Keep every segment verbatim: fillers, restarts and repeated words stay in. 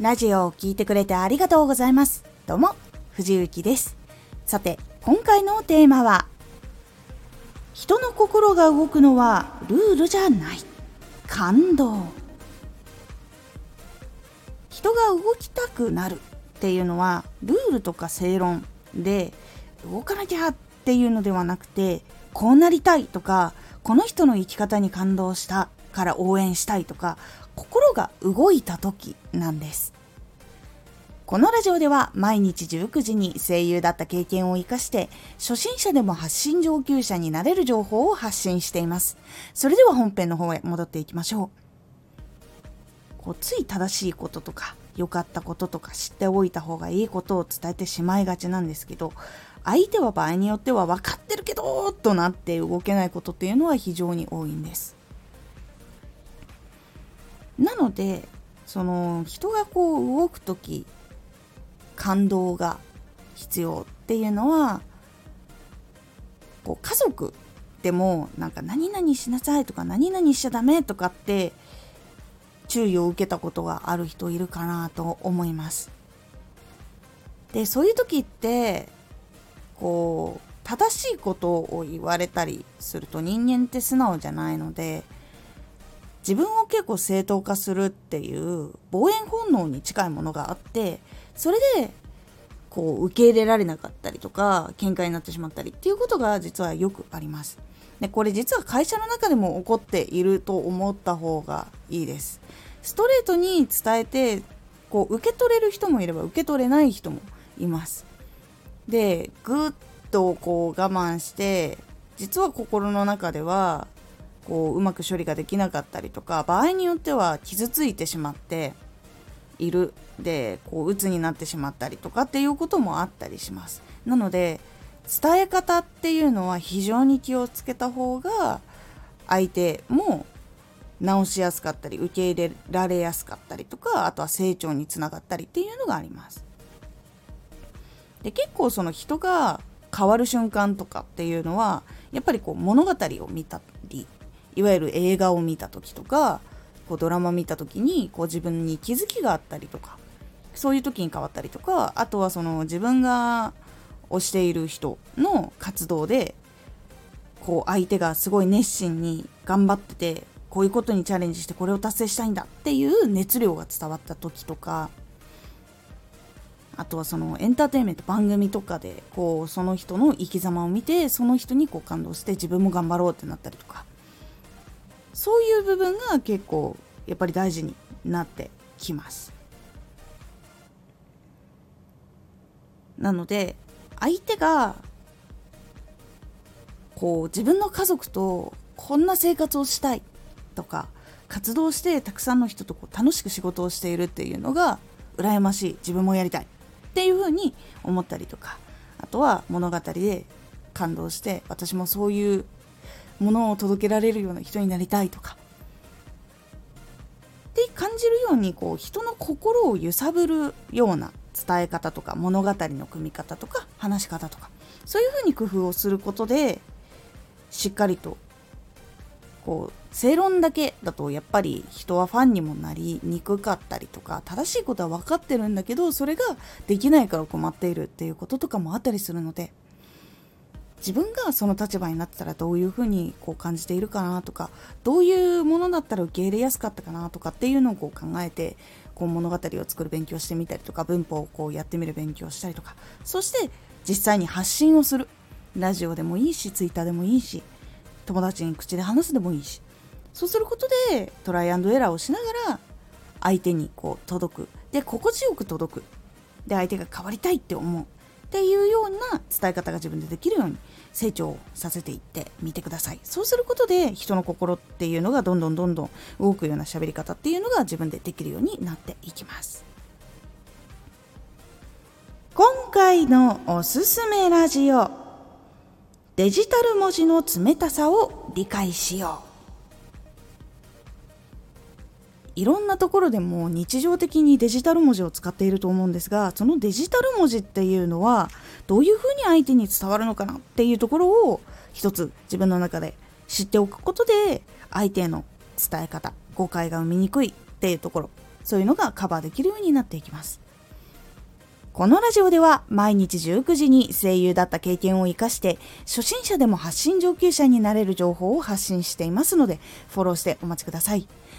ラジオを聞いてくれてありがとうございます。どうも藤幸です。さて、今回のテーマは、人の心が動くのはルールじゃない、感動。人が動きたくなるっていうのはルールとか正論で動かなきゃっていうのではなくて、こうなりたいとか、この人の生き方に感動したから応援したいとか、心が動いた時なんです。このラジオでは毎日じゅうくじに声優だった経験を生かして、初心者でも発信上級者になれる情報を発信しています。それでは本編の方へ戻っていきましょう。こうつい正しいこととか良かったこととか知っておいた方がいいことを伝えてしまいがちなんですけど、相手は場合によっては分かってるけどとなって動けないことっていうのは非常に多いんです。なので、その人がこう動くとき感動が必要っていうのは、こう家族でもなんか何々しなさいとか何々しちゃダメとかって注意を受けたことがある人いるかなと思います。で、そういう時ってこう正しいことを言われたりすると、人間って素直じゃないので、自分を結構正当化するっていう防衛本能に近いものがあって、それでこう受け入れられなかったりとか喧嘩になってしまったりっていうことが実はよくあります。で、これ実は会社の中でも起こっていると思った方がいいです。ストレートに伝えてこう受け取れる人もいれば受け取れない人もいます。で、ぐっとこう我慢して、実は心の中ではこううまく処理ができなかったりとか、場合によっては傷ついてしまっている、でこう鬱になってしまったりとかっていうこともあったりします。なので、伝え方っていうのは非常に気をつけた方が、相手も直しやすかったり受け入れられやすかったりとか、あとは成長につながったりっていうのがあります。で、結構その人が変わる瞬間とかっていうのは、やっぱりこう物語を見たり、いわゆる映画を見た時とか、こうドラマ見た時にこう自分に気づきがあったりとか、そういう時に変わったりとか、あとはその自分が推している人の活動で、こう相手がすごい熱心に頑張ってて、こういうことにチャレンジしてこれを達成したいんだっていう熱量が伝わった時とか、あとはそのエンターテインメント番組とかでこうその人の生き様を見て、その人にこう感動して自分も頑張ろうってなったりとか、そういう部分が結構やっぱり大事になってきます。なので、相手がこう自分の家族とこんな生活をしたいとか、活動してたくさんの人とこう楽しく仕事をしているっていうのが羨ましい、自分もやりたいっていうふうに思ったりとか、あとは物語で感動して、私もそういうものを届けられるような人になりたいとかって感じるように、こう人の心を揺さぶるような伝え方とか、物語の組み方とか話し方とか、そういうふうに工夫をすることで、しっかりとこう正論だけだとやっぱり人はファンにもなりにくかったりとか、正しいことは分かってるんだけど、それができないから困っているっていうこととかもあったりするので、自分がその立場になってたらどういうふうにこう感じているかなとか、どういうものだったら受け入れやすかったかなとかっていうのをこう考えて、こう物語を作る勉強してみたりとか、文法をこうやってみる勉強したりとか、そして実際に発信をする、ラジオでもいいし、ツイッターでもいいし、友達に口で話すでもいいし、そうすることでトライアンドエラーをしながら相手にこう届く、で心地よく届く、で相手が変わりたいって思うっていうような伝え方が自分でできるように成長させていってみてください。そうすることで、人の心っていうのがどんどんどんどん動くような喋り方っていうのが自分でできるようになっていきます。今回のおすすめラジオ、デジタル文字の冷たさを理解しよう。いろんなところでも日常的にデジタル文字を使っていると思うんですが、そのデジタル文字っていうのはどういうふうに相手に伝わるのかなっていうところを一つ自分の中で知っておくことで、相手の伝え方、誤解が生みにくいっていうところ、そういうのがカバーできるようになっていきます。このラジオでは毎日じゅうくじに声優だった経験を生かして初心者でも発信上級者になれる情報を発信していますので、フォローしてお待ちください。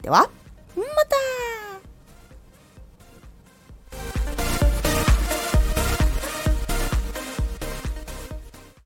ではまた。